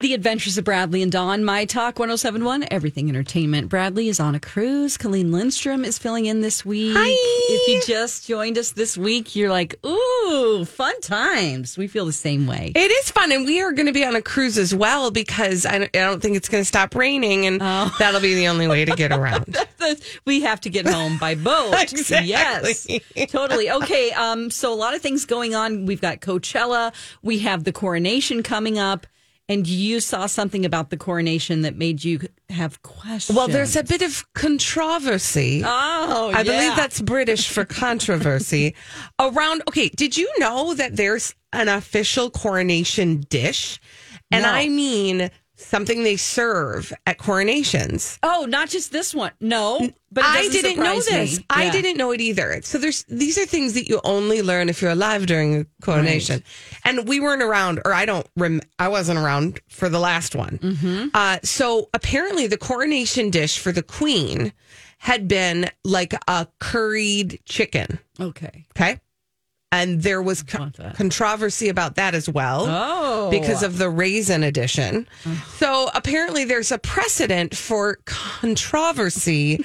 The Adventures of Bradley and Dawn, My Talk 107.1, Everything Entertainment. Bradley is on a cruise. Colleen Lindstrom is filling in this week. Hi! If you just joined us this week, you're like, ooh, fun times. We feel the same way. It is fun, and we are going to be on a cruise as well because I don't think it's going to stop raining, and that'll be the only way to get around. We have to get home by boat. Exactly. Yes, totally. Okay, so a lot of things going on. We've got Coachella. We have the coronation coming up. And you saw something about the coronation that made you have questions. Well, there's a bit of controversy. Oh, yeah. I believe that's British for controversy. around, okay, did you know that there's an official coronation dish? And no. I mean something they serve at coronations. Oh, not just this one. No, but I didn't know this. Yeah. I didn't know it either. So these are things that you only learn if you're alive during a coronation. Right. And we weren't around, or I wasn't around for the last one. Mm-hmm. So apparently the coronation dish for the queen had been like a curried chicken. Okay. And there was controversy about that as well because of the raisin addition. Oh. So apparently there's a precedent for controversy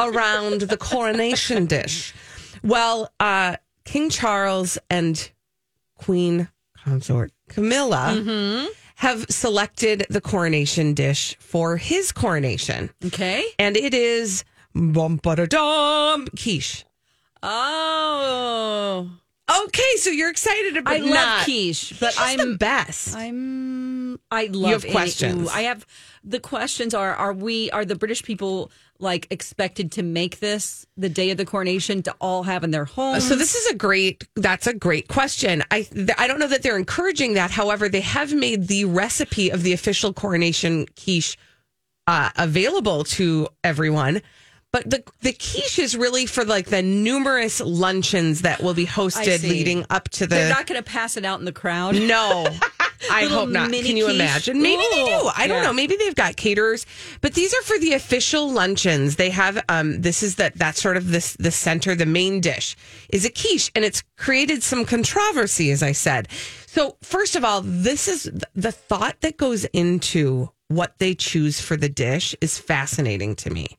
around the coronation dish. Well, King Charles and Queen Consort Camilla have selected the coronation dish for his coronation. Okay. And it is quiche. Oh. Okay, so you're excited about it. I love quiche, but I'm the best. I love it. You have questions. I have the questions are the British people like expected to make this the day of the coronation to all have in their homes? So this is a great question. I don't know that they're encouraging that. However, they have made the recipe of the official coronation quiche available to everyone. But the quiche is really for like the numerous luncheons that will be hosted leading up to the... They're not going to pass it out in the crowd? No, I hope not. Can you imagine? Maybe they do. I don't know. Maybe they've got caterers. But these are for the official luncheons. They have, this is that sort of the center, the main dish is a quiche. And it's created some controversy, as I said. So first of all, this is the thought that goes into what they choose for the dish is fascinating to me.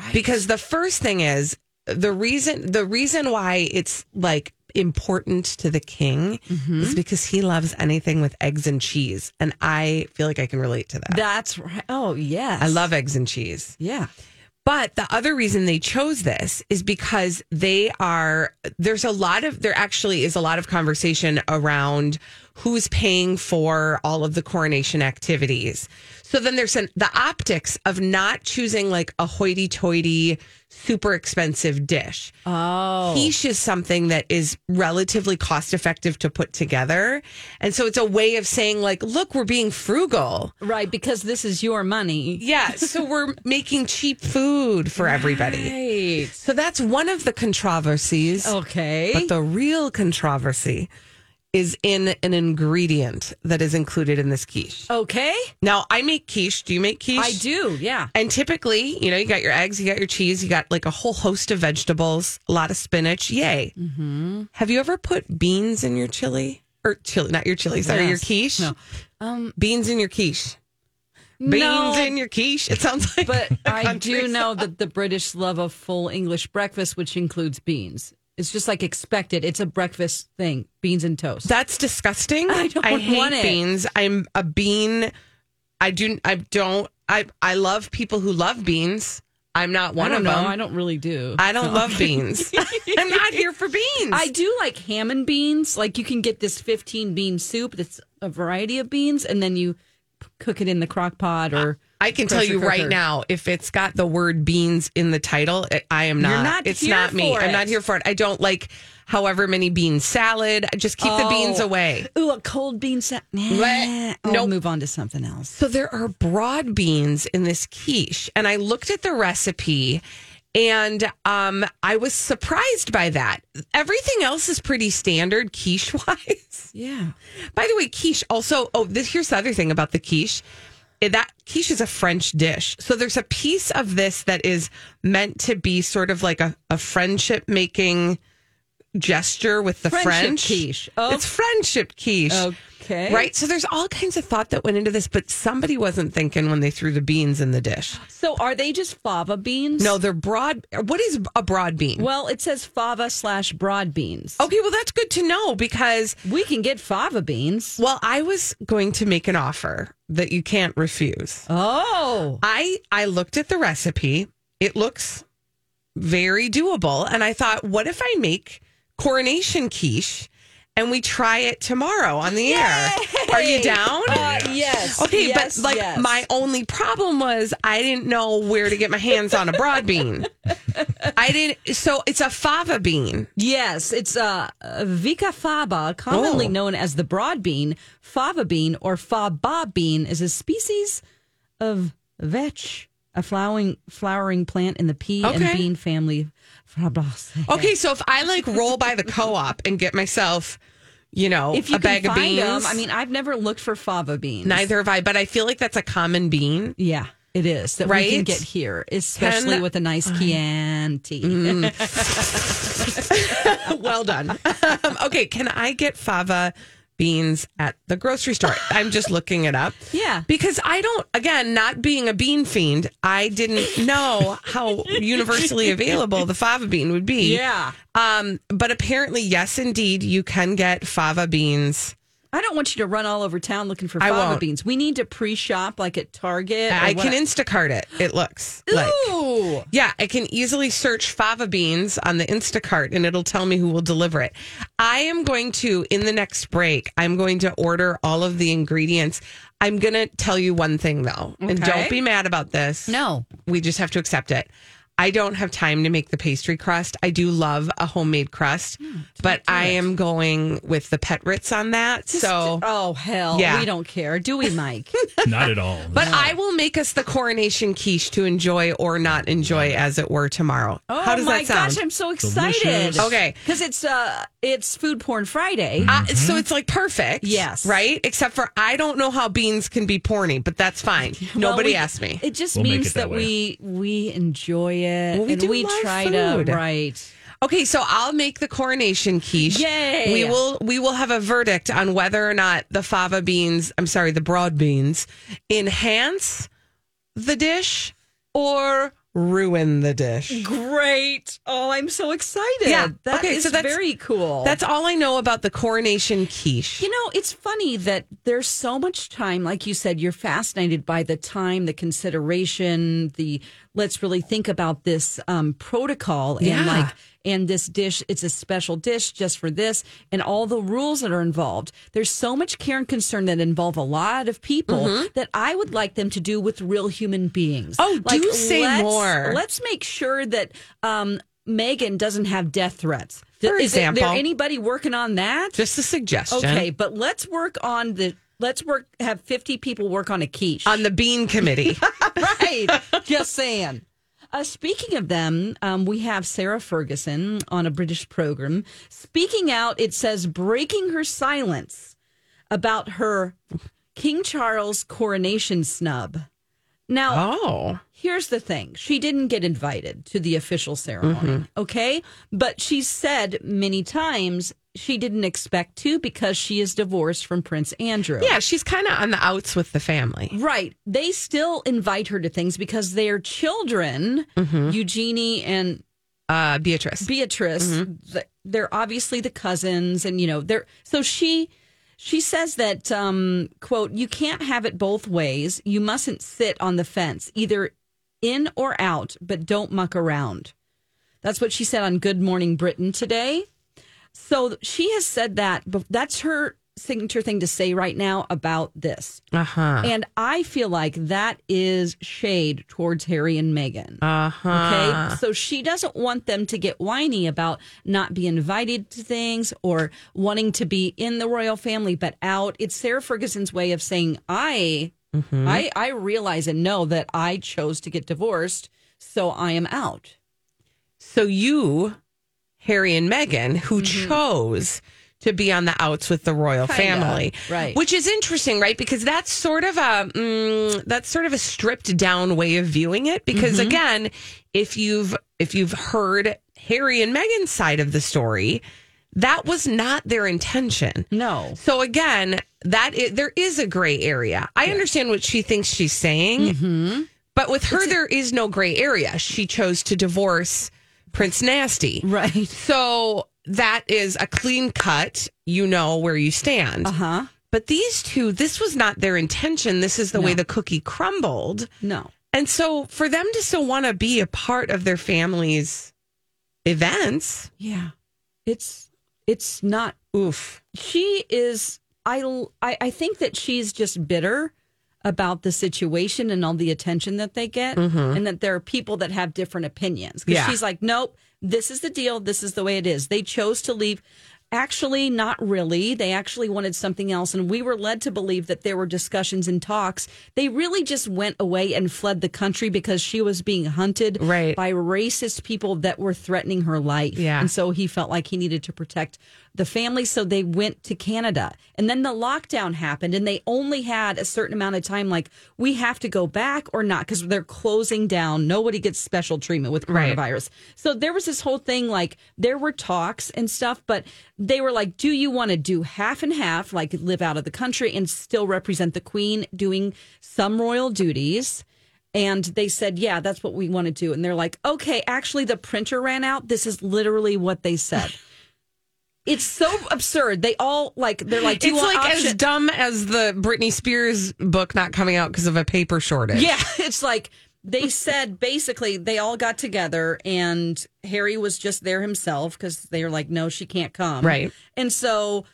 Right. Because the first thing is the reason why it's like important to the king is because he loves anything with eggs and cheese. And I feel like I can relate to that. That's right. Oh, yes. I love eggs and cheese. Yeah. But the other reason they chose this is because there actually is a lot of conversation around who's paying for all of the coronation activities. So then there's the optics of not choosing like a hoity-toity, super expensive dish. Oh. Quiche is something that is relatively cost-effective to put together. And so it's a way of saying like, look, we're being frugal. Right, because this is your money. Yeah, so we're making cheap food for everybody. Right. So that's one of the controversies. Okay. But the real controversy is in an ingredient that is included in this quiche. Okay. Now, I make quiche. Do you make quiche? I do, yeah. And typically, you got your eggs, you got your cheese, you got like a whole host of vegetables, a lot of spinach. Yay. Mm-hmm. Have you ever put beans in your chili? Or chili, not your chili, sorry, your quiche? No. Beans in your quiche. In your quiche. It sounds like... But I do know that the British love a full English breakfast, which includes beans. It's just like expected. It's a breakfast thing. Beans and toast. That's disgusting. I hate beans. I'm a bean. I love people who love beans. I'm not one of them. I don't really do. I don't love beans. I'm not here for beans. I do like ham and beans. Like you can get this 15 bean soup that's a variety of beans, and then you cook it in the crock pot or. I can tell you right now, if it's got the word beans in the title, I am not. It's not me. I'm not here for it. I don't like however many bean salad. I just keep the beans away. Ooh, a cold bean salad. I'll move on to something else. So there are broad beans in this quiche. And I looked at the recipe and I was surprised by that. Everything else is pretty standard quiche wise. Yeah. By the way, quiche also. Here's the other thing about the quiche. That quiche is a French dish. So there's a piece of this that is meant to be sort of like a friendship-making gesture with the French. Quiche. Oh. It's friendship quiche. Okay. Right? So there's all kinds of thought that went into this, but somebody wasn't thinking when they threw the beans in the dish. So are they just fava beans? No, they're broad. What is a broad bean? Well, it says fava/broad beans. Okay, well, that's good to know because... we can get fava beans. Well, I was going to make an offer that you can't refuse. Oh. I looked at the recipe. It looks very doable. And I thought, what if I make coronation quiche and we try it tomorrow on the air? Are you down? Yes. Okay, yes, but like my only problem was I didn't know where to get my hands on a broad bean. So it's a fava bean. Yes, it's a Vica faba, commonly known as the broad bean. Fava bean or faba bean is a species of vetch, a flowering plant in the pea and bean family. Okay, so if I like roll by the co-op and get myself, if you a bag of beans. I mean, I've never looked for fava beans. Neither have I, but I feel like that's a common bean. Yeah, it is. That right? We can get here, especially with a nice Chianti. Well done. Okay, can I get fava beans at the grocery store? I'm just looking it up. Yeah. Because I don't, again, not being a bean fiend, I didn't know how universally available the fava bean would be. Yeah. But apparently, yes, indeed, you can get fava beans. I don't want you to run all over town looking for fava beans. We need to pre-shop like at Target. I can Instacart it. It looks like. Ooh. Yeah, I can easily search fava beans on the Instacart and it'll tell me who will deliver it. I am going to, in the next break, I'm going to order all of the ingredients. I'm going to tell you one thing though, and don't be mad about this. No. We just have to accept it. I don't have time to make the pastry crust. I do love a homemade crust, but I am going with the pet Ritz on that. We don't care. Do we, Mike? Not at all. But I will make us the coronation quiche to enjoy or not enjoy as it were tomorrow. Oh, how does that sound? Oh my gosh, I'm so excited. Delicious. Okay. Because it's Food Porn Friday. So it's like perfect. Yes. Right? Except for I don't know how beans can be porny, but that's fine. Nobody asked me. It just means that we enjoy it. Well, we try food. Right. Okay, so I'll make the coronation quiche. Yay! We will have a verdict on whether or not the fava beans, the broad beans, enhance the dish or ruin the dish. Great. Oh, I'm so excited. Yeah. That's very cool. That's all I know about the coronation quiche. It's funny that there's so much time, like you said, you're fascinated by the time, the consideration, the let's really think about this protocol and this dish. It's a special dish just for this and all the rules that are involved. There's so much care and concern that involve a lot of people that I would like them to do with real human beings. Oh, do say more. Let's make sure that Meghan doesn't have death threats. For example, is there anybody working on that? Just a suggestion. Okay, but let's work on the... have 50 people work on a quiche. On the bean committee. Right. Just saying. Speaking of them, we have Sarah Ferguson on a British program. Speaking out, it says, breaking her silence about her King Charles coronation snub. Now, here's the thing. She didn't get invited to the official ceremony, okay? But she said many times she didn't expect to because she is divorced from Prince Andrew. Yeah, she's kind of on the outs with the family. Right. They still invite her to things because their children, Eugenie and Beatrice. Mm-hmm. They're obviously the cousins, and they're so she says that quote, you can't have it both ways. You mustn't sit on the fence, either in or out, but don't muck around. That's what she said on Good Morning Britain today. So she has said that, but that's her signature thing to say right now about this. Uh-huh. And I feel like that is shade towards Harry and Meghan. Uh-huh. Okay? So she doesn't want them to get whiny about not being invited to things or wanting to be in the royal family but out. It's Sarah Ferguson's way of saying, I realize and know that I chose to get divorced, so I am out. So you, Harry and Meghan, who chose to be on the outs with the royal family, right? Which is interesting, right? Because that's sort of a stripped down way of viewing it. Because again, if you've heard Harry and Meghan's side of the story, that was not their intention. No. So again, there is a gray area. I understand what she thinks she's saying, but with her, there is no gray area. She chose to divorce Prince Nasty, right? So that is a clean cut, where you stand. Uh-huh. But these two, this was not their intention. This is the way the cookie crumbled. No. And so for them to still want to be a part of their family's events. Yeah. It's not. Oof. She is, I think that she's just bitter about the situation and all the attention that they get, and that there are people that have different opinions. Because she's like, nope, this is the deal. This is the way it is. They chose to leave. Actually, not really. They actually wanted something else. And we were led to believe that there were discussions and talks. They really just went away and fled the country because she was being hunted by racist people that were threatening her life. Yeah. And so he felt like he needed to protect the family. So they went to Canada. And then the lockdown happened, and they only had a certain amount of time. Like, we have to go back or not, because they're closing down. Nobody gets special treatment with coronavirus. Right. So there was this whole thing, like, there were talks and stuff, but they were like, do you want to do half and half, like live out of the country and still represent the queen doing some royal duties? And they said, yeah, that's what we want to do. And they're like, okay, actually, the printer ran out. This is literally what they said. It's so absurd. They all they're like, do you want options? It's like as dumb as the Britney Spears book not coming out because of a paper shortage. Yeah, it's like they said, basically, they all got together, and Harry was just there himself because they were like, no, she can't come. Right. And so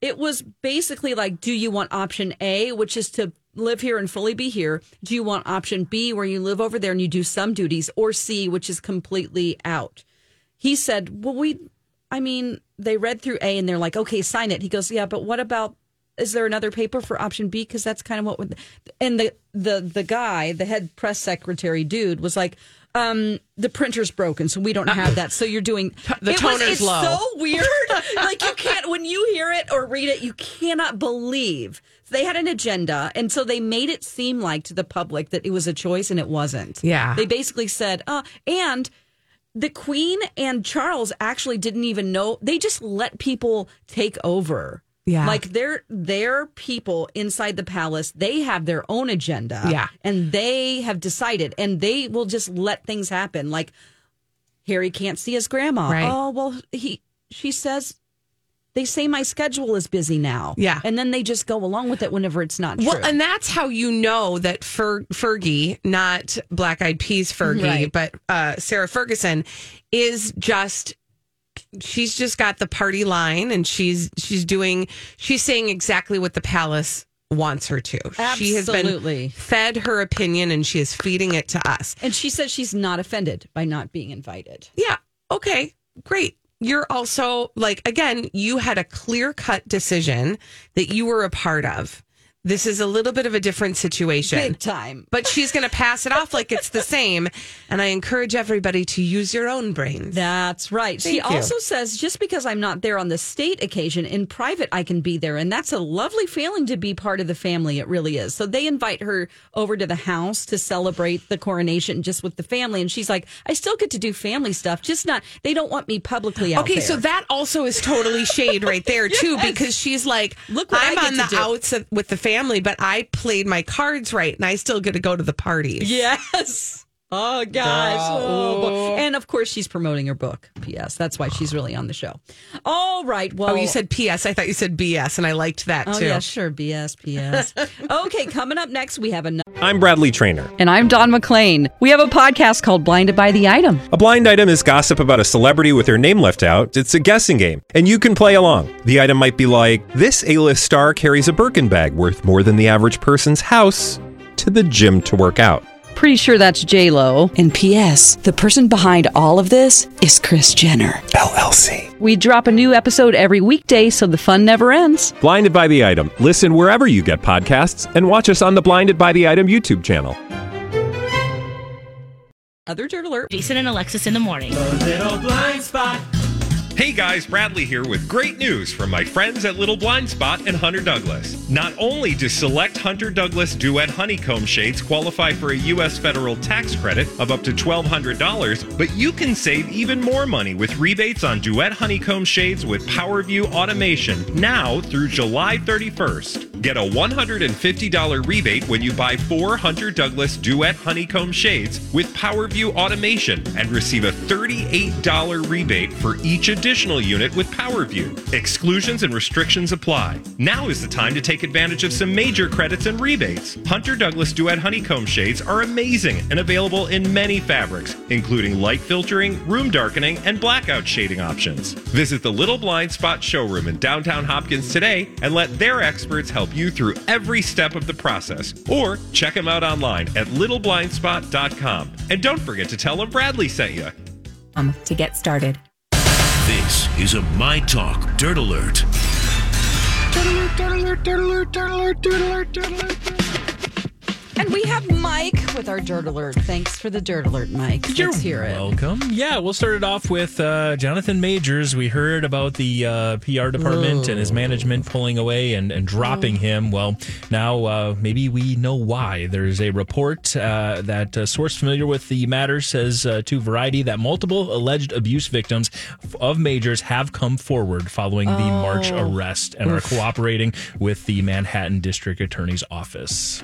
it was basically like, do you want option A, which is to live here and fully be here? Do you want option B, where you live over there and you do some duties? Or C, which is completely out? He said, well, they read through A, and they're like, okay, sign it. He goes, yeah, but what about, is there another paper for option B? Because that's kind of what... And the guy, the head press secretary dude, was like, the printer's broken, so we don't have that. So you're doing... The toner's low. It's so weird. Like, you can't... When you hear it or read it, you cannot believe. They had an agenda, and so they made it seem like to the public that it was a choice, and it wasn't. Yeah. They basically said, and... The Queen and Charles actually didn't even know. They just let people take over. Yeah. Like, their people inside the palace, they have their own agenda. Yeah. And they have decided, and they will just let things happen. Like, Harry can't see his grandma. Right. Oh, well, she says, they say my schedule is busy now. Yeah. And then they just go along with it whenever it's not true. Well, and that's how you know that Fergie, not Black Eyed Peas Fergie, but Sarah Ferguson, is just, she's just got the party line, and she's saying exactly what the palace wants her to. Absolutely. She has been fed her opinion, and she is feeding it to us. And she says she's not offended by not being invited. Yeah. Okay. Great. You're also like, again, you had a clear-cut decision that you were a part of. This is a little bit of a different situation. Big time. But she's going to pass it off like it's the same. And I encourage everybody to use your own brains. That's right. She also says, just because I'm not there on the state occasion, in private I can be there. And that's a lovely feeling to be part of the family. It really is. So they invite her over to the house to celebrate the coronation just with the family. And she's like, I still get to do family stuff. Just not, they don't want me publicly out there. So that also is totally shade right there, too, because she's like, look, I'm on the outs with the family, but I played my cards right, and I still get to go to the parties. Yes. Oh, gosh. Oh. And, of course, she's promoting her book, P.S. That's why she's really on the show. All right. Well, oh, you said P.S. I thought you said B.S., and I liked that, too. Oh, yeah, sure. B.S., P.S. Okay, coming up next, we have another. I'm Bradley Trainer. And I'm Don McLean. We have a podcast called Blinded by the Item. A blind item is gossip about a celebrity with their name left out. It's a guessing game, and you can play along. The item might be like, this A-list star carries a Birkin bag worth more than the average person's house to the gym to work out. Pretty sure that's J-Lo. And P.S., the person behind all of this is Kris Jenner, LLC. We drop a new episode every weekday so the fun never ends. Blinded by the Item. Listen wherever you get podcasts and watch us on the Blinded by the Item YouTube channel. Other Dirt Alert. Jason and Alexis in the morning. The Little Blind Spot. Hey guys, Bradley here with great news from my friends at Little Blind Spot and Hunter Douglas. Not only do select Hunter Douglas Duet Honeycomb Shades qualify for a U.S. federal tax credit of up to $1,200, but you can save even more money with rebates on Duet Honeycomb Shades with PowerView Automation now through July 31st. Get a $150 rebate when you buy 4 Hunter Douglas Duet Honeycomb Shades with PowerView Automation and receive a $38 rebate for each additional unit with PowerView. Exclusions and restrictions apply. Now is the time to take advantage of some major credits and rebates. Hunter Douglas Duet Honeycomb Shades are amazing and available in many fabrics, including light filtering, room darkening, and blackout shading options. Visit the Little Blind Spot showroom in downtown Hopkins today and let their experts help you through every step of the process. Or check them out online at littleblindspot.com. And don't forget to tell them Bradley sent you. To get started. This is a My Talk Dirt Alert. And we have Mike with our Dirt Alert. Thanks for the Dirt Alert, Mike. Let's hear it. Welcome. Yeah, we'll start it off with Jonathan Majors. We heard about the PR department and his management pulling away and dropping him. Well, now maybe we know why. There's a report that a source familiar with the matter says to Variety that multiple alleged abuse victims of Majors have come forward following the March arrest and are cooperating with the Manhattan District Attorney's Office.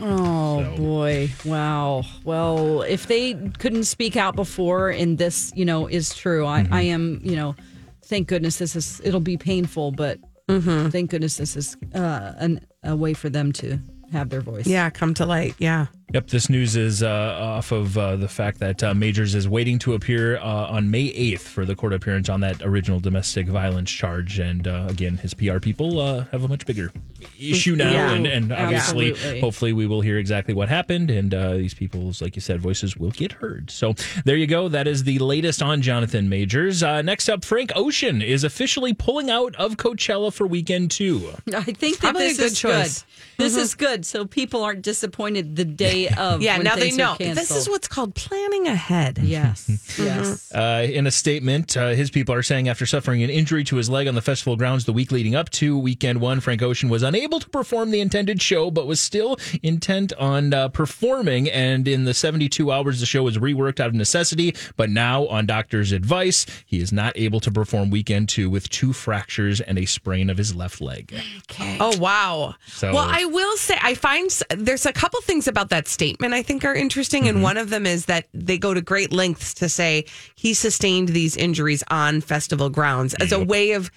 Boy, wow. Well, if they couldn't speak out before, and this, is true, I am, thank goodness it'll be painful, but thank goodness this is a way for them to have their voice. Yeah, come to light. Yeah. Yep, this news is off of the fact that Majors is waiting to appear on May 8th for the court appearance on that original domestic violence charge. And again, his PR people have a much bigger issue now. Yeah, and obviously, absolutely. Hopefully we will hear exactly what happened. And these people's, like you said, voices will get heard. So there you go. That is the latest on Jonathan Majors. Next up, Frank Ocean is officially pulling out of Coachella for weekend two. I think that this is good. This is good. So people aren't disappointed the day of now they know. This is what's called planning ahead. Yes. Yes. In a statement, his people are saying after suffering an injury to his leg on the festival grounds the week leading up to weekend one, Frank Ocean was unable to perform the intended show, but was still intent on performing. And in the 72 hours, the show was reworked out of necessity. But now, on doctor's advice, he is not able to perform weekend two with 2 fractures and a sprain of his left leg. Okay. Oh, wow. So, well, I will say, I find there's a couple things about that statement I think are interesting, and one of them is that they go to great lengths to say he sustained these injuries on festival grounds as a way of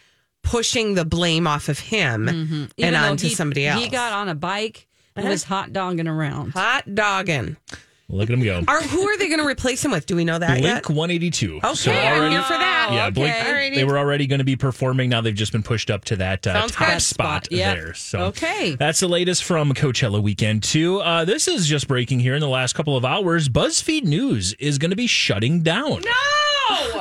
pushing the blame off of him and onto somebody else. He got on a bike and was hot dogging around. Look at him go. Who are they going to replace him with? Do we know that yet? Blink 182. Okay, so already, I'm here for that. Yeah, okay. Blink, they were already going to be performing. Now they've just been pushed up to that top spot there. So that's the latest from Coachella Weekend 2. This is just breaking here in the last couple of hours. BuzzFeed News is going to be shutting down. No!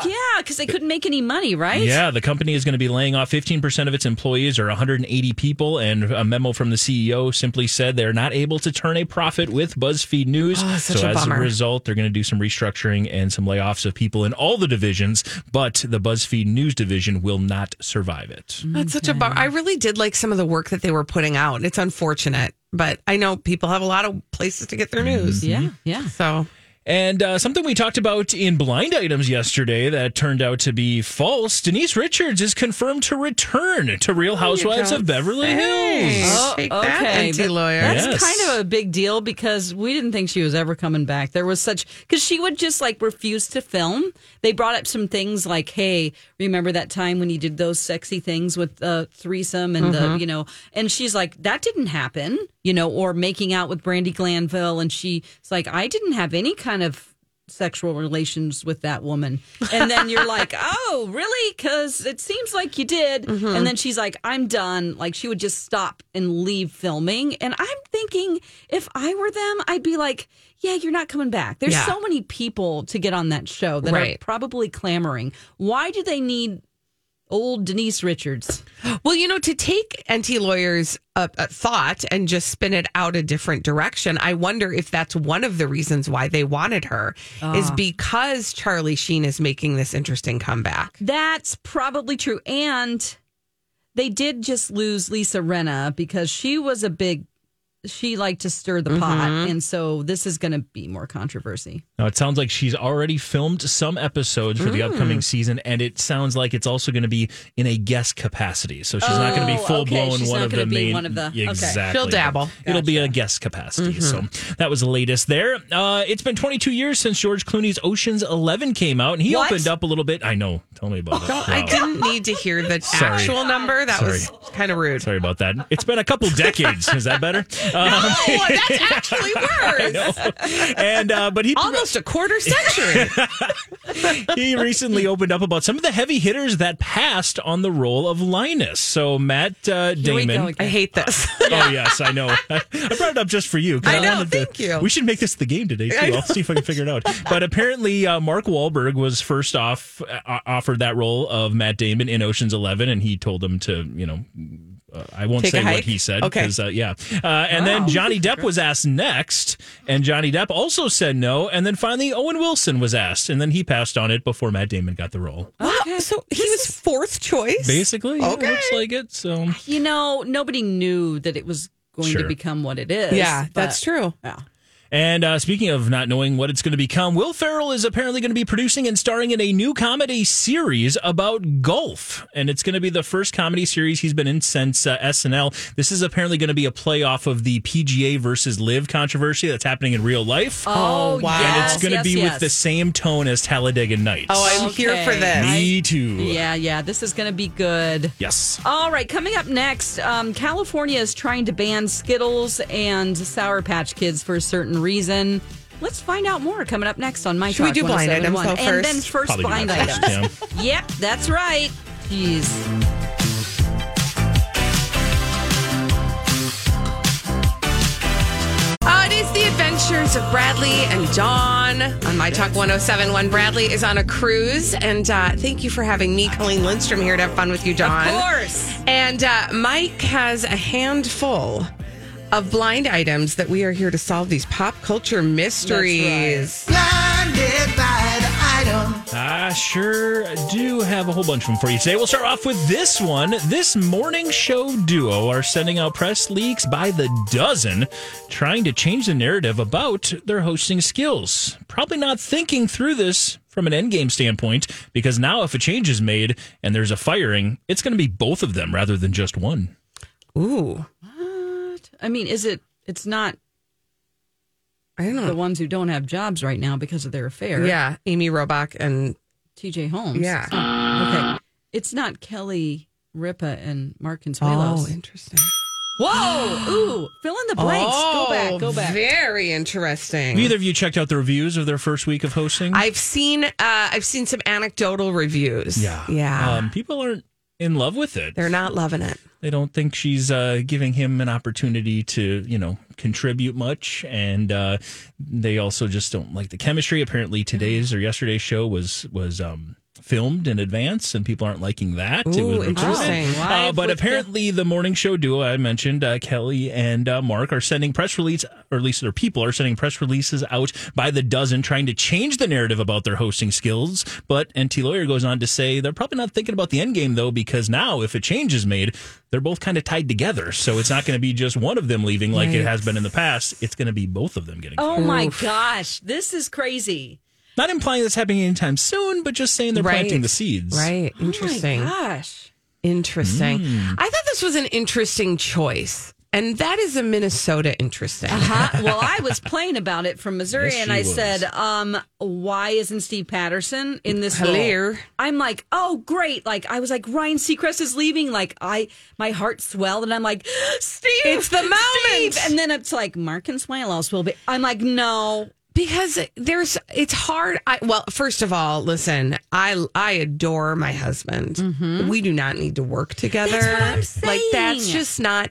Yeah, because they couldn't make any money, right? Yeah, the company is going to be laying off 15% of its employees, or 180 people, and a memo from the CEO simply said they're not able to turn a profit with BuzzFeed News. Oh, so as a result, they're going to do some restructuring and some layoffs of people in all the divisions, but the BuzzFeed News division will not survive it. That's such a bummer. I really did like some of the work that they were putting out. It's unfortunate, but I know people have a lot of places to get their news. Yeah, yeah. So... And something we talked about in Blind Items yesterday that turned out to be false. Denise Richards is confirmed to return to Real Housewives of Beverly Hills. Oh, take that, anti-lawyer. That's kind of a big deal because we didn't think she was ever coming back. There was such... Because she would just, like, refuse to film. They brought up some things like, hey, remember that time when you did those sexy things with threesome and, the, you know... And she's like, that didn't happen, you know, or making out with Brandi Glanville. And she's like, I didn't have any kind of sexual relations with that woman. And then you're like, oh, really? Because it seems like you did. Mm-hmm. And then she's like, I'm done. Like, she would just stop and leave filming. And I'm thinking, if I were them, I'd be like, yeah, you're not coming back. There's so many people to get on that show that are probably clamoring. Why do they need old Denise Richards? Well, you know, to take anti-lawyers thought and just spin it out a different direction, I wonder if that's one of the reasons why they wanted her is because Charlie Sheen is making this interesting comeback. That's probably true. And they did just lose Lisa Rinna because she was a big... She liked to stir the pot, and so this is going to be more controversy. Now, it sounds like she's already filmed some episodes for the upcoming season, and it sounds like it's also going to be in a guest capacity. So she's not going to be full-blown one of the main... Exactly. She'll dabble. Gotcha. It'll be a guest capacity. So that was the latest there. It's been 22 years since George Clooney's Ocean's 11 came out, and he opened up a little bit. I know. Tell me about it. Wow. I didn't need to hear the actual number. That was kind of rude. Sorry about that. It's been a couple decades. Is that better? No, that's actually worse. And but he almost a quarter century. He recently opened up about some of the heavy hitters that passed on the role of Linus. So Matt Damon, I hate this. Oh yes, I know. I brought it up just for you. I know. Thank you. We should make this the game today too. I'll see if I can figure it out. But apparently, Mark Wahlberg was first offered that role of Matt Damon in Ocean's 11, and he told him to, you know. I won't say what he said. Okay. And then Johnny Depp was asked next, and Johnny Depp also said no. And then finally, Owen Wilson was asked, and then he passed on it before Matt Damon got the role. Okay. So he was fourth choice? Basically. Okay. Yeah, looks like it. So, you know, nobody knew that it was going to become what it is. Yeah, that's true. Yeah. And speaking of not knowing what it's going to become, Will Ferrell is apparently going to be producing and starring in a new comedy series about golf. And it's going to be the first comedy series he's been in since SNL. This is apparently going to be a play off of the PGA versus LIV controversy that's happening in real life. Oh, wow. And it's going to be with the same tone as Talladega Nights. Oh, I'm here for this. Me too. Yeah. This is going to be good. Yes. All right. Coming up next, California is trying to ban Skittles and Sour Patch Kids for a certain reason. Let's find out more coming up next on My Should Talk 107.1. We do blind items and then first blind items. Yep, that's right. Jeez. It is The Adventures of Bradley and Dawn on My Talk 107.1. Bradley is on a cruise, and thank you for having me, Colleen Lindstrom, here to have fun with you, Dawn. Of course. And Mike has a handful of blind items that we are here to solve these pop culture mysteries. Right. Blinded by the item. I sure do have a whole bunch of them for you today. We'll start off with this one. This morning show duo are sending out press leaks by the dozen, trying to change the narrative about their hosting skills. Probably not thinking through this from an endgame standpoint, because now if a change is made and there's a firing, it's going to be both of them rather than just one. Ooh. I mean, it's not, I don't know, the ones who don't have jobs right now because of their affair. Yeah, Amy Robach and TJ Holmes. Yeah. Okay. It's not Kelly Ripa and Mark Consuelos. Oh, interesting. Whoa! Ooh, fill in the blanks. Oh, go back. Very interesting. Have either of you checked out the reviews of their first week of hosting? I've seen some anecdotal reviews. Yeah. People aren't in love with it. They're not loving it. They don't think she's giving him an opportunity to, you know, contribute much. And they also just don't like the chemistry. Apparently today's or yesterday's show was filmed in advance, and people aren't liking that. Ooh, it was interesting. Wow. But apparently the morning show duo I mentioned, Kelly and Mark, are sending press release, or at least their people are sending press releases out by the dozen, trying to change the narrative about their hosting skills. But NT Lawyer goes on to say they're probably not thinking about the end game, though, because now if a change is made, they're both kind of tied together. So it's not going to be just one of them leaving like it has been in the past. It's going to be both of them getting fired. Oh, my gosh. This is crazy. Not implying that's happening anytime soon, but just saying they're planting the seeds. Right. Interesting. Oh my gosh. Interesting. I thought this was an interesting choice. And that is a Minnesota interesting. Uh-huh. Well, I was playing about it from Missouri, and I said, why isn't Steve Patterson in this role? I'm like, oh, great. Like, I was like, Ryan Seacrest is leaving. Like, my heart swelled, and I'm like, Steve! It's the moment! Steve! And then it's like, Mark and Smilehouse will be. I'm like, no. Because it's hard. First of all, listen, I adore my husband. Mm-hmm. We do not need to work together. That's what I'm saying. Like, that's just not.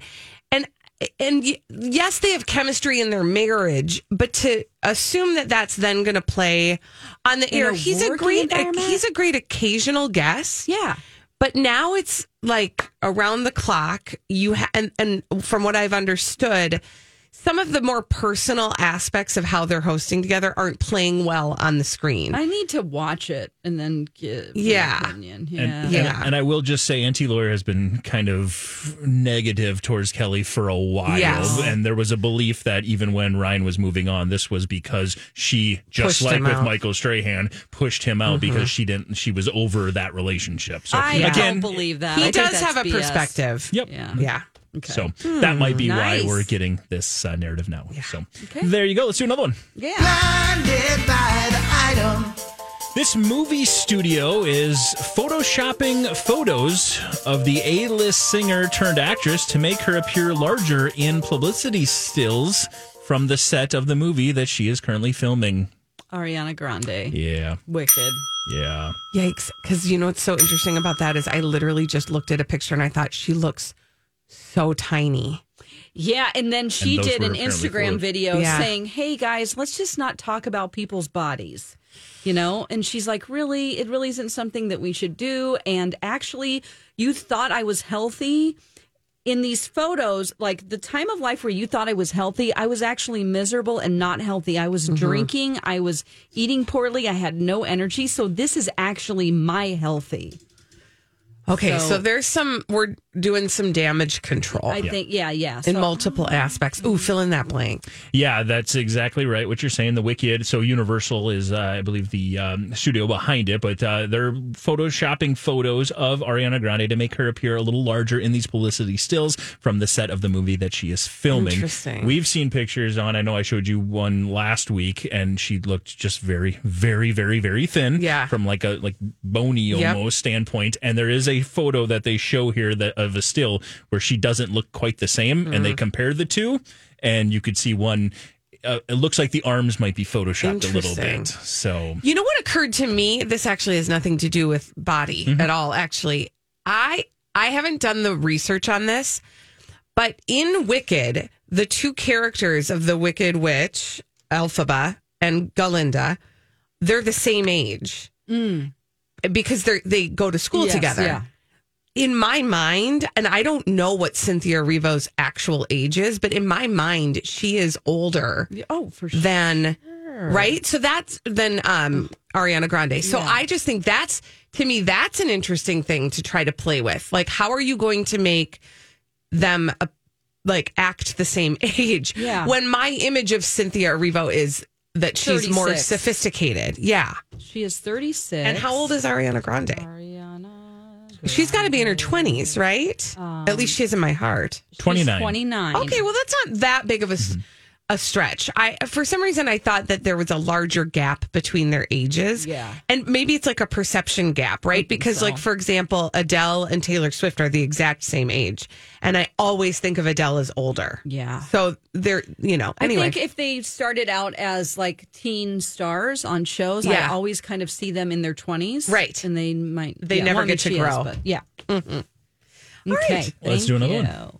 And yes, they have chemistry in their marriage, but to assume that that's then going to play on the air, he's a great occasional guest. Yeah. But now it's like around the clock. And from what I've understood, some of the more personal aspects of how they're hosting together aren't playing well on the screen. I need to watch it and then give an opinion. Yeah. And I will just say, NT Lawyer has been kind of negative towards Kelly for a while. Yes. And there was a belief that even when Ryan was moving on, this was because she, just pushed like with out. Michael Strahan, pushed him out because she was over that relationship. So I don't believe that. He does have a BS. Perspective. Yep. Yeah. Okay. So that might be why we're getting this narrative now. Yeah. So there you go. Let's do another one. Yeah. Blinded by the Item. This movie studio is photoshopping photos of the A-list singer turned actress to make her appear larger in publicity stills from the set of the movie that she is currently filming. Ariana Grande. Yeah. Wicked. Yeah. Yikes. Because you know what's so interesting about that is I literally just looked at a picture and I thought she looks so tiny. Yeah, and then she did an Instagram video saying, hey, guys, let's just not talk about people's bodies, you know? And she's like, really? It really isn't something that we should do. And actually, you thought I was healthy in these photos. Like, the time of life where you thought I was healthy, I was actually miserable and not healthy. I was drinking. I was eating poorly. I had no energy. So this is actually my healthy. Okay, so there's we're doing some damage control. I think, in multiple aspects. Ooh, fill in that blank. Yeah, that's exactly right, what you're saying. The Wicked, so Universal is, I believe, the studio behind it, but they're photoshopping photos of Ariana Grande to make her appear a little larger in these publicity stills from the set of the movie that she is filming. Interesting. We've seen pictures I know I showed you one last week, and she looked just very, very, very, very thin. Yeah. From like bony almost standpoint, and there is a photo that they show here of a still where she doesn't look quite the same, and they compare the two, and you could see one. It looks like the arms might be photoshopped a little bit. So you know what occurred to me? This actually has nothing to do with body at all. Actually, I haven't done the research on this, but in Wicked, the two characters of the Wicked Witch, Elphaba and Galinda, they're the same age. Mm. Because they go to school together. Yeah. In my mind, and I don't know what Cynthia Erivo's actual age is, but in my mind, she is older. Oh, for sure. Than right, so that's than Ariana Grande. So I just think that's an interesting thing to try to play with. Like, how are you going to make them act the same age? Yeah. When my image of Cynthia Erivo is that she's 36. More sophisticated. Yeah. She is 36. And how old is Ariana Grande? She's got to be in her 20s, right? At least she is in my heart. 29. Okay, well, that's not that big of a stretch. For some reason, I thought that there was a larger gap between their ages. Yeah. And maybe it's like a perception gap, right? Because, for example, Adele and Taylor Swift are the exact same age. And I always think of Adele as older. Yeah. So they're, anyway. I think if they started out as teen stars on shows, I always kind of see them in their 20s. Right. And they might. They never get to grow. Is, but yeah. Mm-hmm. Okay. Right. Let's do another one. Blinded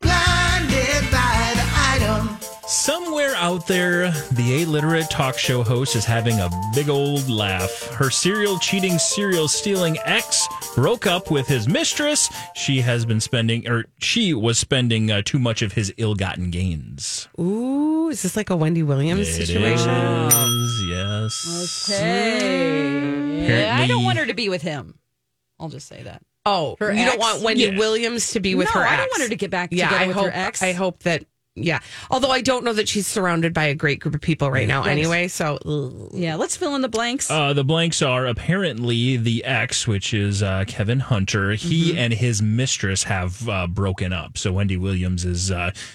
by the Item. Somewhere out there, the illiterate talk show host is having a big old laugh. Her serial-cheating, serial-stealing ex broke up with his mistress. She was spending too much of his ill-gotten gains. Ooh, is this like a Wendy Williams situation? It is, yes. Okay. Apparently, I don't want her to be with him. I'll just say that. Oh, her you ex? Don't want Wendy Williams to be with her ex? No, I don't want her to get back together with her ex. I hope that... Yeah. Although I don't know that she's surrounded by a great group of people right now anyway. So, yeah, let's fill in the blanks. The blanks are apparently the ex, which is Kevin Hunter. He and his mistress have broken up. So Wendy Williams is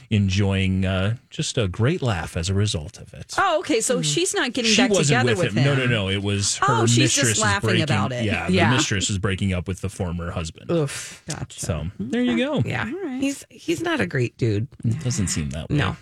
enjoying just a great laugh as a result of it. Oh, okay. So she's not getting back together with him. No. It was her mistress. She's just laughing about it. Yeah. The mistress is breaking up with the former husband. Oof. Gotcha. So there you go. Yeah. All right. He's not a great dude. It doesn't seem that way. No.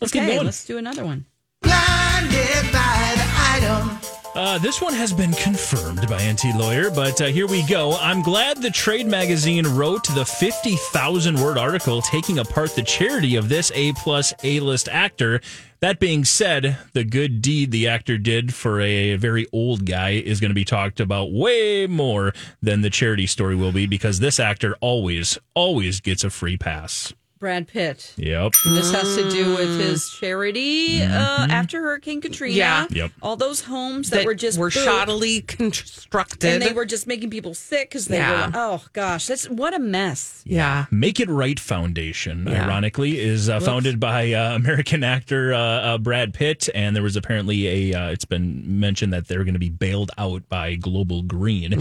Let's get going. Let's do another one. Blinded by the Item. This one has been confirmed by NT Lawyer, but here we go. I'm glad the Trade magazine wrote the 50,000-word article taking apart the charity of this A-plus A-list actor. That being said, the good deed the actor did for a very old guy is going to be talked about way more than the charity story will be, because this actor always, always gets a free pass. Brad Pitt. Yep. And this has to do with his charity after Hurricane Katrina. Yeah. Yep. All those homes that were shoddily constructed. And they were just making people sick because they were, that's what a mess. Yeah. Make It Right Foundation, ironically, is founded by American actor Brad Pitt. And there was apparently it's been mentioned that they're going to be bailed out by Global Green,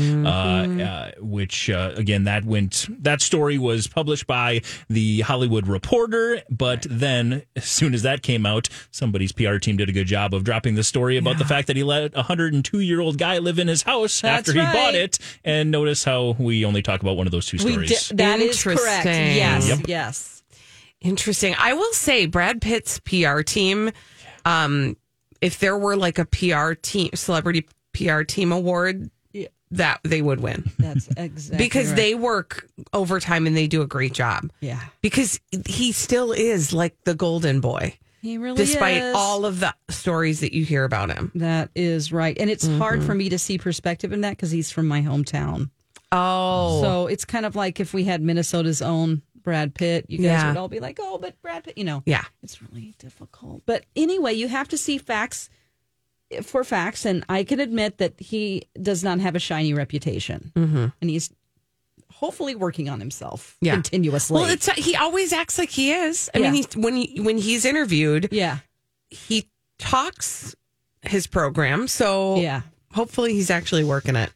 which, again, that story was published by the Hollywood Reporter, but then as soon as that came out, somebody's PR team did a good job of dropping the story about the fact that he let a 102-year-old guy live in his house after he bought it. And notice how we only talk about one of those two stories. That is correct. Yes. Yep. Yes. Interesting. I will say Brad Pitt's PR team, if there were like a PR team, celebrity PR team award, that they would win. That's exactly because they work overtime and they do a great job. Yeah. Because he still is like the golden boy. He really is. Despite all of the stories that you hear about him. That is right. And it's hard for me to see perspective in that because he's from my hometown. Oh. So it's kind of like if we had Minnesota's own Brad Pitt, you guys would all be like, oh, but Brad Pitt, Yeah. It's really difficult. But anyway, you have to see facts for facts, and I can admit that he does not have a shiny reputation, and he's hopefully working on himself continuously. Well, he always acts like he is. I mean, when he's interviewed, he talks his program, so hopefully he's actually working it.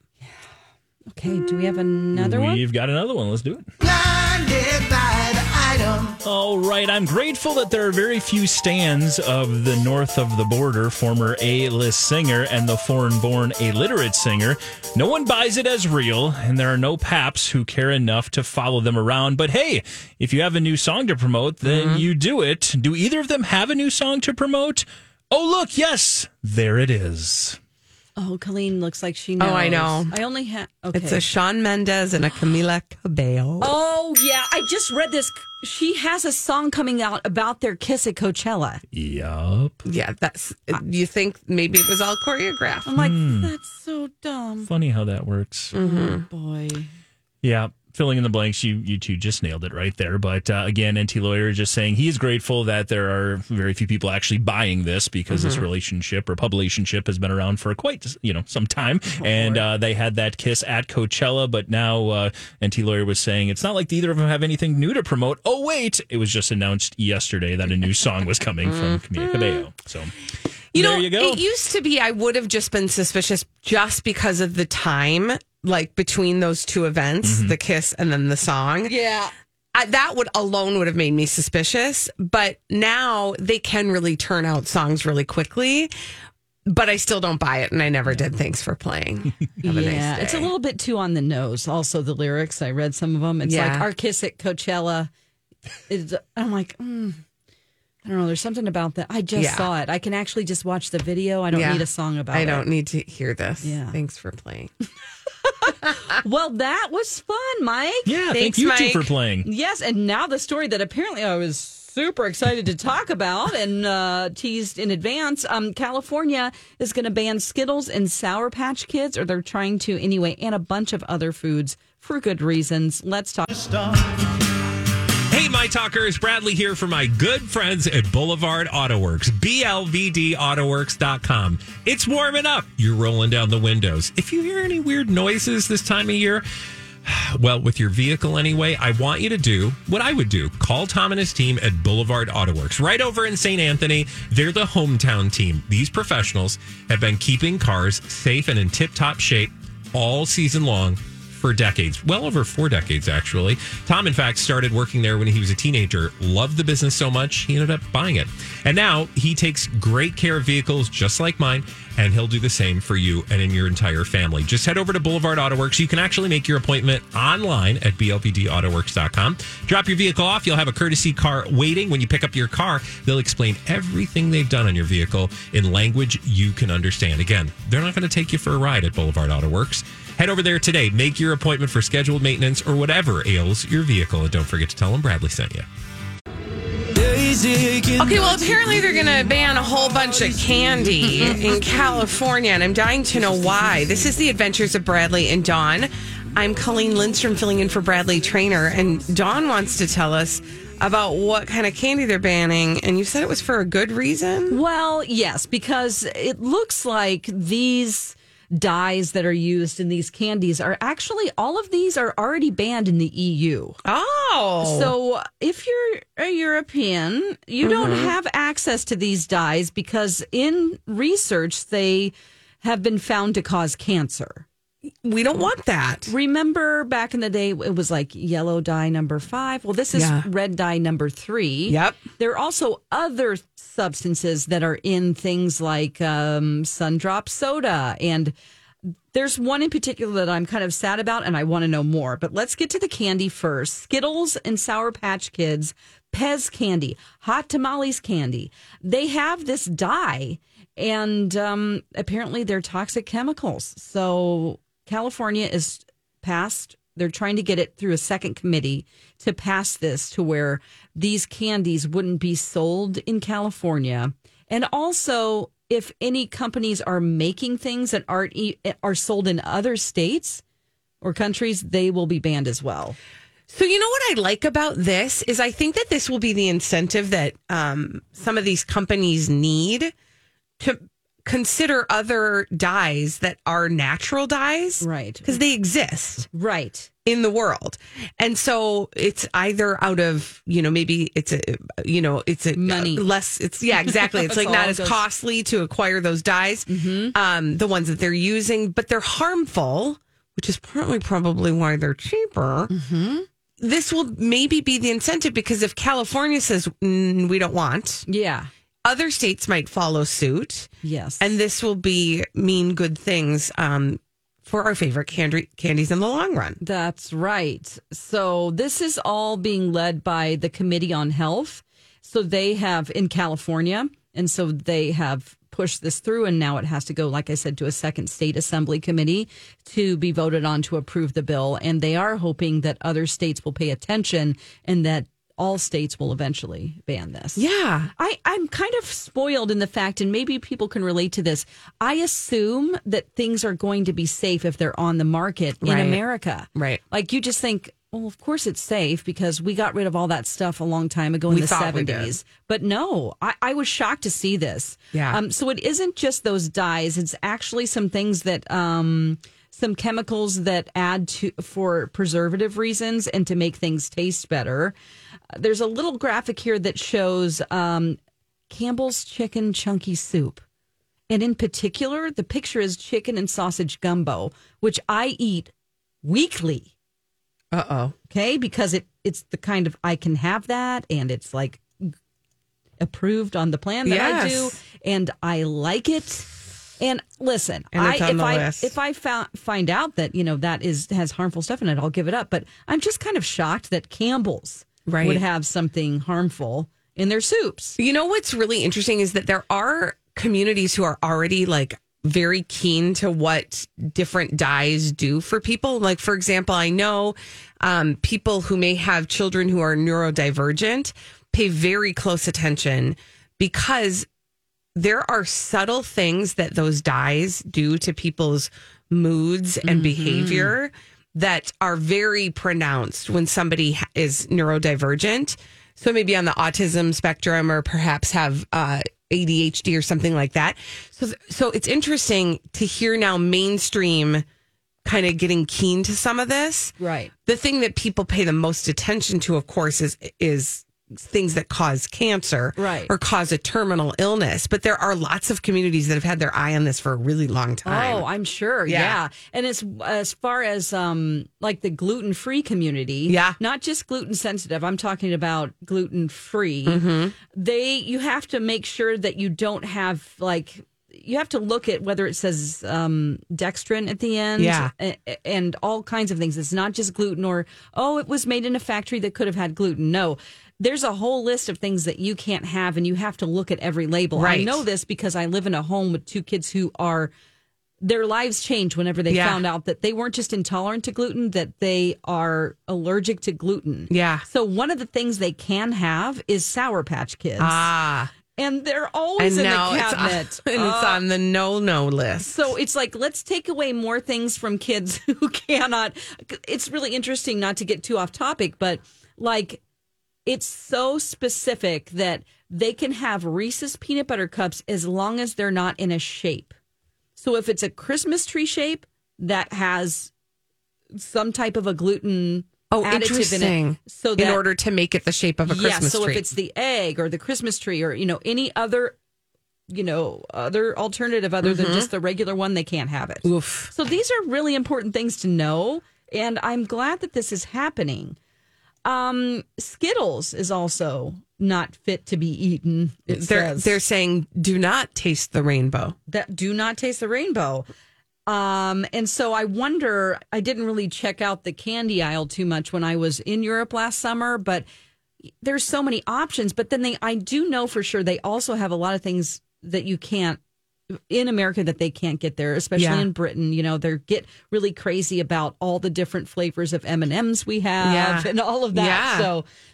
Okay, do we have another one? We've got another one. Let's do it. Blinded by the Item. All right, I'm grateful that there are very few stands of the North of the Border, former A-list singer and the foreign-born illiterate singer. No one buys it as real, and there are no paps who care enough to follow them around. But hey, if you have a new song to promote, then you do it. Do either of them have a new song to promote? Oh, look, yes, there it is. Oh, Colleen looks like she knows. Oh, I know. I only have... Okay. It's a Shawn Mendes and a Camila Cabello. Oh, yeah. I just read this. She has a song coming out about their kiss at Coachella. Yup. Yeah, that's... You think maybe it was all choreographed. I'm like, that's so dumb. Funny how that works. Oh, boy. Yeah. Filling in the blanks, you two just nailed it right there. But again, NT Lawyer is just saying he's grateful that there are very few people actually buying this because this relationship or publicationship has been around for quite some time. Oh, and they had that kiss at Coachella, but now NT Lawyer was saying it's not like either of them have anything new to promote. Oh wait, it was just announced yesterday that a new song was coming from Camila Cabello. So there you go. It used to be I would have just been suspicious just because of the time. Like between those two events, the kiss and then the song. Yeah. That would have made me suspicious. But now they can really turn out songs really quickly. But I still don't buy it. And I never did. Thanks for playing. Have a nice day. It's a little bit too on the nose. Also, the lyrics, I read some of them. It's like our kiss at Coachella. I'm like, I don't know. There's something about that. I just saw it. I can actually just watch the video. I don't need a song about it. I don't need to hear this. Yeah. Thanks for playing. Well, that was fun, Mike. Yeah, thank you two for playing. Yes, and now the story that apparently I was super excited to talk about and teased in advance. California is going to ban Skittles and Sour Patch Kids, or they're trying to anyway, and a bunch of other foods for good reasons. Let's talk. Hey, My Talkers, Bradley here for my good friends at Boulevard AutoWorks, blvdautoworks.com. It's warming up. You're rolling down the windows. If you hear any weird noises this time of year, well, with your vehicle anyway, I want you to do what I would do. Call Tom and his team at Boulevard AutoWorks right over in St. Anthony. They're the hometown team. These professionals have been keeping cars safe and in tip-top shape all season long. For decades, well over 4 decades, actually. Tom, in fact, started working there when he was a teenager, loved the business so much, he ended up buying it. And now he takes great care of vehicles just like mine, and he'll do the same for you and in your entire family. Just head over to Boulevard AutoWorks. You can actually make your appointment online at blvdautoworks.com. Drop your vehicle off. You'll have a courtesy car waiting. When you pick up your car, they'll explain everything they've done on your vehicle in language you can understand. Again, they're not going to take you for a ride at Boulevard AutoWorks. Head over there today. Make your appointment for scheduled maintenance or whatever ails your vehicle. And don't forget to tell them Bradley sent you. Okay, well, apparently they're going to ban a whole bunch of candy in California, and I'm dying to know why. This is The Adventures of Bradley and Dawn. I'm Colleen Lindstrom filling in for Bradley Trainer, and Dawn wants to tell us about what kind of candy they're banning, and you said it was for a good reason? Well, yes, because it looks like these dyes that are used in these candies are actually, all of these are already banned in the EU. Oh. So if you're a European, you don't have access to these dyes because in research, they have been found to cause cancer. We don't want that. Remember back in the day, it was like yellow dye number 5. Well, this is red dye number 3. Yep. There are also other substances that are in things like Sundrop soda. And there's one in particular that I'm kind of sad about, and I want to know more. But let's get to the candy first. Skittles and Sour Patch Kids, Pez candy, Hot Tamales candy. They have this dye, and apparently they're toxic chemicals. So California is passed. They're trying to get it through a second committee to pass this to where these candies wouldn't be sold in California. And also, if any companies are making things that are sold in other states or countries, they will be banned as well. So you know what I like about this is I think that this will be the incentive that some of these companies need to consider other dyes that are natural dyes. Right. Because they exist. Right. In the world. And so it's either out of, you know, maybe it's a, you know, it's a money less. It's yeah, exactly. It's like not as costly to acquire those dyes. Mm-hmm. The ones that they're using, but they're harmful, which is probably why they're cheaper. Mm-hmm. This will maybe be the incentive because if California says we don't want. Yeah. Other states might follow suit. Yes. And this will mean good things for our favorite candies in the long run. That's right. So this is all being led by the Committee on Health. So they have in California. And so they have pushed this through. And now it has to go, like I said, to a second state assembly committee to be voted on to approve the bill. And they are hoping that other states will pay attention and that all states will eventually ban this. Yeah. I'm kind of spoiled in the fact, and maybe people can relate to this. I assume that things are going to be safe if they're on the market in America. Right. Like you just think, well, of course it's safe because we got rid of all that stuff a long time ago in the 70s. But no, I was shocked to see this. Yeah. So it isn't just those dyes. It's actually some things that some chemicals that add to for preservative reasons and to make things taste better. There's a little graphic here that shows Campbell's Chicken Chunky Soup. And in particular, the picture is chicken and sausage gumbo, which I eat weekly. Uh-oh. Okay, because it's the kind of, I can have that, and it's like approved on the plan that I do, and I like it. And listen, if I find out that, you know, that has harmful stuff in it, I'll give it up. But I'm just kind of shocked that Campbell's would have something harmful in their soups. You know what's really interesting is that there are communities who are already like very keen to what different dyes do for people. Like, for example, I know people who may have children who are neurodivergent. pay very close attention, because there are subtle things that those dyes do to people's moods and behavior that are very pronounced when somebody is neurodivergent. So maybe on the autism spectrum, or perhaps have ADHD or something like that. So it's interesting to hear now mainstream kind of getting keen to some of this. Right. The thing that people pay the most attention to, of course, is things that cause cancer, right, or cause a terminal illness. But there are lots of communities that have had their eye on this for a really long time. Oh, I'm sure. Yeah. And as far as like the gluten-free community, not just gluten sensitive, I'm talking about gluten-free. You have to make sure that you don't have, like, you have to look at whether it says dextrin at the end, and all kinds of things. It's not just gluten, or, oh, it was made in a factory that could have had gluten. No, there's a whole list of things that you can't have, and you have to look at every label. Right. I know this because I live in a home with two kids who are, their lives changed whenever they found out that they weren't just intolerant to gluten, that they are allergic to gluten. Yeah. So one of the things they can have is Sour Patch Kids. Ah. And they're always in the cabinet. It's on the no-no list. So it's like, let's take away more things from kids who cannot. It's really interesting, not to get too off topic, but like, it's so specific that they can have Reese's peanut butter cups as long as they're not in a shape. So if it's a Christmas tree shape that has some type of a gluten additive in it, so that, in order to make it the shape of a Christmas tree. If it's the egg or the Christmas tree, or, you know, any other, you know, other alternative other than just the regular one, they can't have it. Oof. So these are really important things to know, and I'm glad that this is happening. Skittles is also not fit to be eaten. They're saying do not taste the rainbow. And so I wonder, I didn't really check out the candy aisle too much when I was in Europe last summer, but there's so many options. But then I do know for sure they also have a lot of things that you can't, in America, that they can't get there, especially in Britain. You know, they get really crazy about all the different flavors of M&Ms we have and all of that.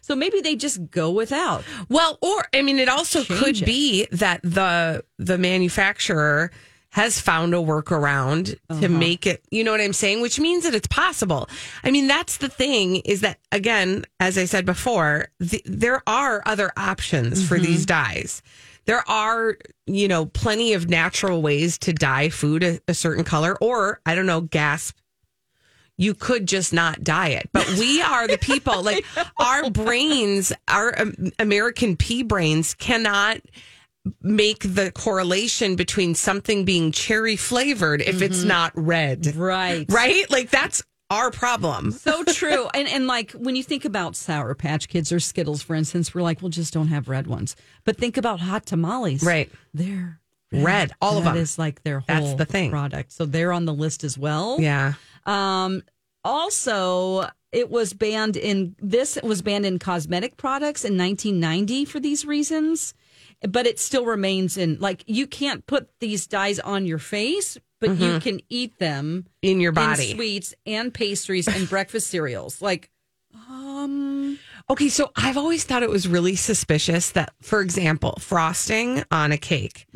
So maybe they just go without. Well, or, I mean, it also could be that the manufacturer has found a workaround to make it, you know what I'm saying? Which means that it's possible. I mean, that's the thing, is that, again, as I said before, there are other options for these dyes. There are, you know, plenty of natural ways to dye food a certain color, or, I don't know, gasp, you could just not dye it. But we are the people, like, our brains, our American pea brains cannot make the correlation between something being cherry flavored if it's not red. Right? Like, that's our problem. So true. And like, when you think about Sour Patch Kids or Skittles, for instance, we're like, well, just don't have red ones. But think about hot tamales. Right. They're red. All of them. That is like their whole product. So they're on the list as well. Yeah. Also, it was banned in cosmetic products in 1990 for these reasons. But it still remains in, like, you can't put these dyes on your face, but you can eat them in your body, in sweets and pastries and breakfast cereals. Like, okay, so I've always thought it was really suspicious that, for example, frosting on a cake,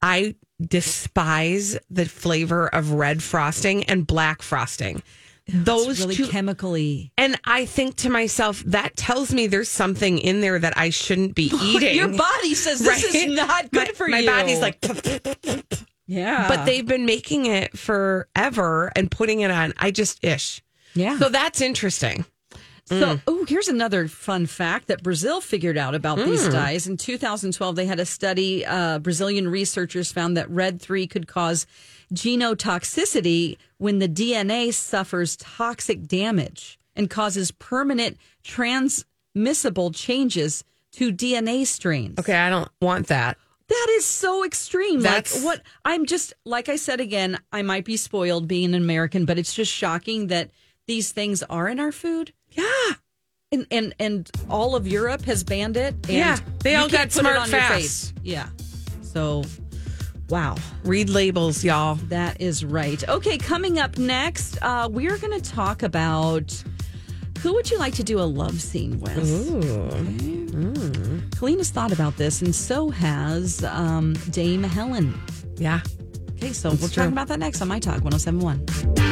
I despise the flavor of red frosting and black frosting. Those really two, chemically, and I think to myself, that tells me there's something in there that I shouldn't be eating. Your body says this is not good for you. My body's like, But they've been making it forever and putting it on. I just So that's interesting. So, here's another fun fact that Brazil figured out about these dyes. In 2012, they had a study. Brazilian researchers found that red 3 could cause genotoxicity when the DNA suffers toxic damage and causes permanent transmissible changes to DNA strains. Okay, I don't want that. That is so extreme. That's like, what I'm just, like I said again, I might be spoiled being an American, but it's just shocking that these things are in our food. Yeah. And all of Europe has banned it. And they all got smart fast. Yeah. So, wow. Read labels, y'all. That is right. Okay, coming up next, we're going to talk about who would you like to do a love scene with? Ooh. Okay. Colleen has thought about this, and so has Dame Helen. Yeah. Okay, so we'll talk about that next on My Talk 107.1.